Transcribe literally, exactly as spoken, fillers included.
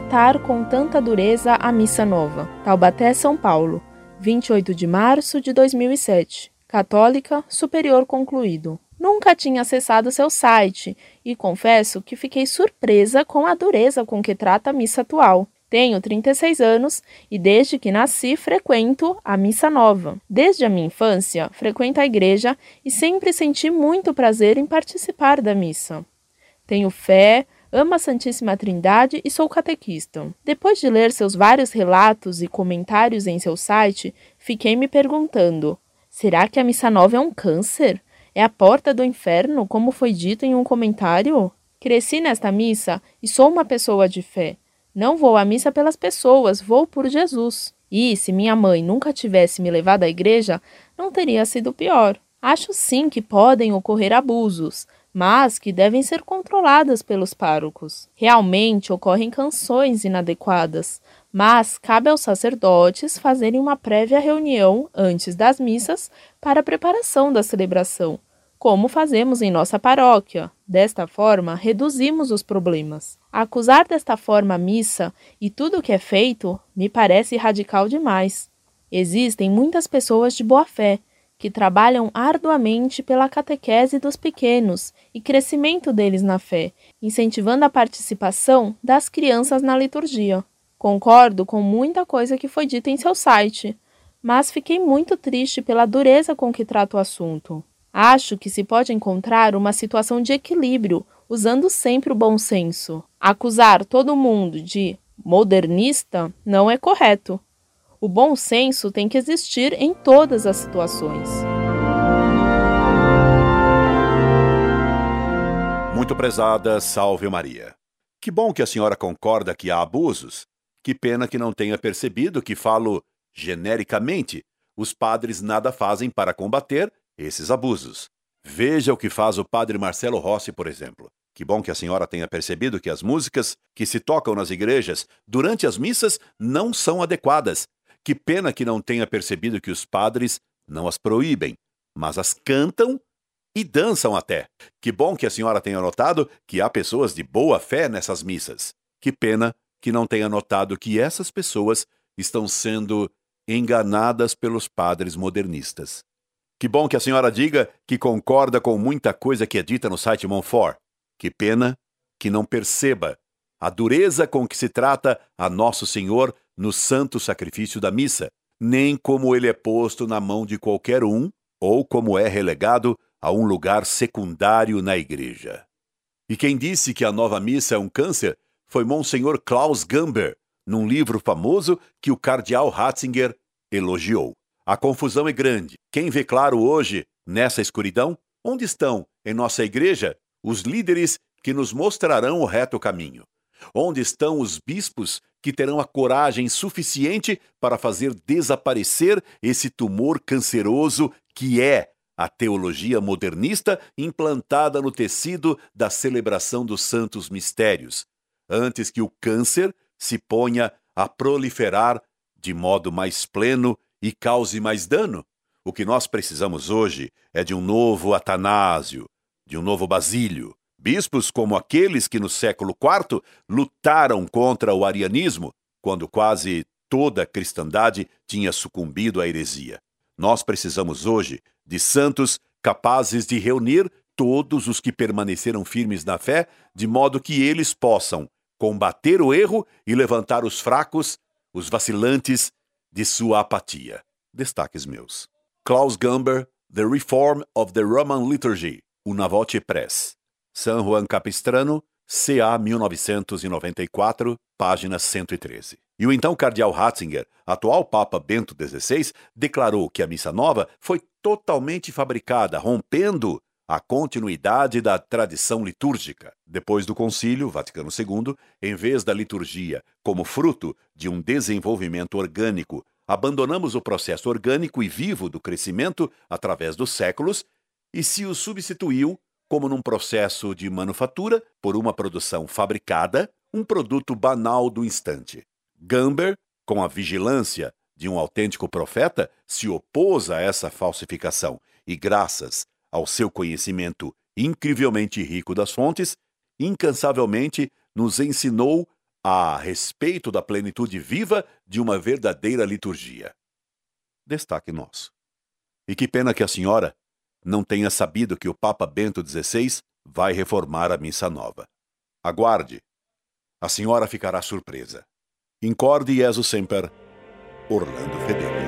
tratar com tanta dureza a Missa Nova. Taubaté, São Paulo, vinte e oito de março de dois mil e sete. Católica, superior concluído. Nunca tinha acessado seu site e confesso que fiquei surpresa com a dureza com que trata a missa atual. Tenho trinta e seis anos e desde que nasci frequento a Missa Nova. Desde a minha infância, frequento a igreja e sempre senti muito prazer em participar da missa. Tenho fé, amo a Santíssima Trindade e sou catequista. Depois de ler seus vários relatos e comentários em seu site, fiquei me perguntando, será que a Missa Nova é um câncer? É a porta do inferno, como foi dito em um comentário? Cresci nesta missa e sou uma pessoa de fé. Não vou à missa pelas pessoas, vou por Jesus. E se minha mãe nunca tivesse me levado à igreja, não teria sido pior. Acho sim que podem ocorrer abusos, mas que devem ser controladas pelos párocos. Realmente ocorrem canções inadequadas, mas cabe aos sacerdotes fazerem uma prévia reunião antes das missas para a preparação da celebração, como fazemos em nossa paróquia. Desta forma, reduzimos os problemas. Acusar desta forma a missa e tudo o que é feito me parece radical demais. Existem muitas pessoas de boa fé, que trabalham arduamente pela catequese dos pequenos e crescimento deles na fé, incentivando a participação das crianças na liturgia. Concordo com muita coisa que foi dita em seu site, mas fiquei muito triste pela dureza com que trata o assunto. Acho que se pode encontrar uma situação de equilíbrio, usando sempre o bom senso. Acusar todo mundo de modernista não é correto. O bom senso tem que existir em todas as situações. Muito prezada, salve Maria. Que bom que a senhora concorda que há abusos. Que pena que não tenha percebido que falo genericamente. Os padres nada fazem para combater esses abusos. Veja o que faz o padre Marcelo Rossi, por exemplo. Que bom que a senhora tenha percebido que as músicas que se tocam nas igrejas durante as missas não são adequadas. Que pena que não tenha percebido que os padres não as proíbem, mas as cantam e dançam até. Que bom que a senhora tenha notado que há pessoas de boa fé nessas missas. Que pena que não tenha notado que essas pessoas estão sendo enganadas pelos padres modernistas. Que bom que a senhora diga que concorda com muita coisa que é dita no site Monfort. Que pena que não perceba a dureza com que se trata a Nosso Senhor no santo sacrifício da missa, nem como ele é posto na mão de qualquer um, ou como é relegado a um lugar secundário na igreja. E quem disse que a nova missa é um câncer foi Monsenhor Klaus Gamber, num livro famoso que o cardeal Ratzinger elogiou. A confusão é grande. Quem vê claro hoje, nessa escuridão, onde estão, em nossa igreja, os líderes que nos mostrarão o reto caminho? Onde estão os bispos que terão a coragem suficiente para fazer desaparecer esse tumor canceroso que é a teologia modernista implantada no tecido da celebração dos santos mistérios, antes que o câncer se ponha a proliferar de modo mais pleno e cause mais dano? O que nós precisamos hoje é de um novo Atanásio, de um novo Basílio. Bispos como aqueles que no século quarto lutaram contra o arianismo, quando quase toda a cristandade tinha sucumbido à heresia. Nós precisamos hoje de santos capazes de reunir todos os que permaneceram firmes na fé, de modo que eles possam combater o erro e levantar os fracos, os vacilantes, de sua apatia. Destaques meus. Klaus Gamber, The Reform of the Roman Liturgy, Una Voce Press. San Juan Capistrano, C A mil novecentos e noventa e quatro, página cento e treze. E o então cardeal Ratzinger, atual Papa Bento dezesseis, declarou que a Missa Nova foi totalmente fabricada, rompendo a continuidade da tradição litúrgica. Depois do Concílio Vaticano segundo, em vez da liturgia como fruto de um desenvolvimento orgânico, abandonamos o processo orgânico e vivo do crescimento através dos séculos e se o substituiu, como num processo de manufatura, por uma produção fabricada, um produto banal do instante. Gamber, com a vigilância de um autêntico profeta, se opôs a essa falsificação e, graças ao seu conhecimento incrivelmente rico das fontes, incansavelmente nos ensinou a respeito da plenitude viva de uma verdadeira liturgia. Destaque nosso. E que pena que a senhora não tenha sabido que o Papa Bento dezesseis vai reformar a Missa Nova. Aguarde. A senhora ficará surpresa. Incorde Jesus Semper, Orlando Fedeli.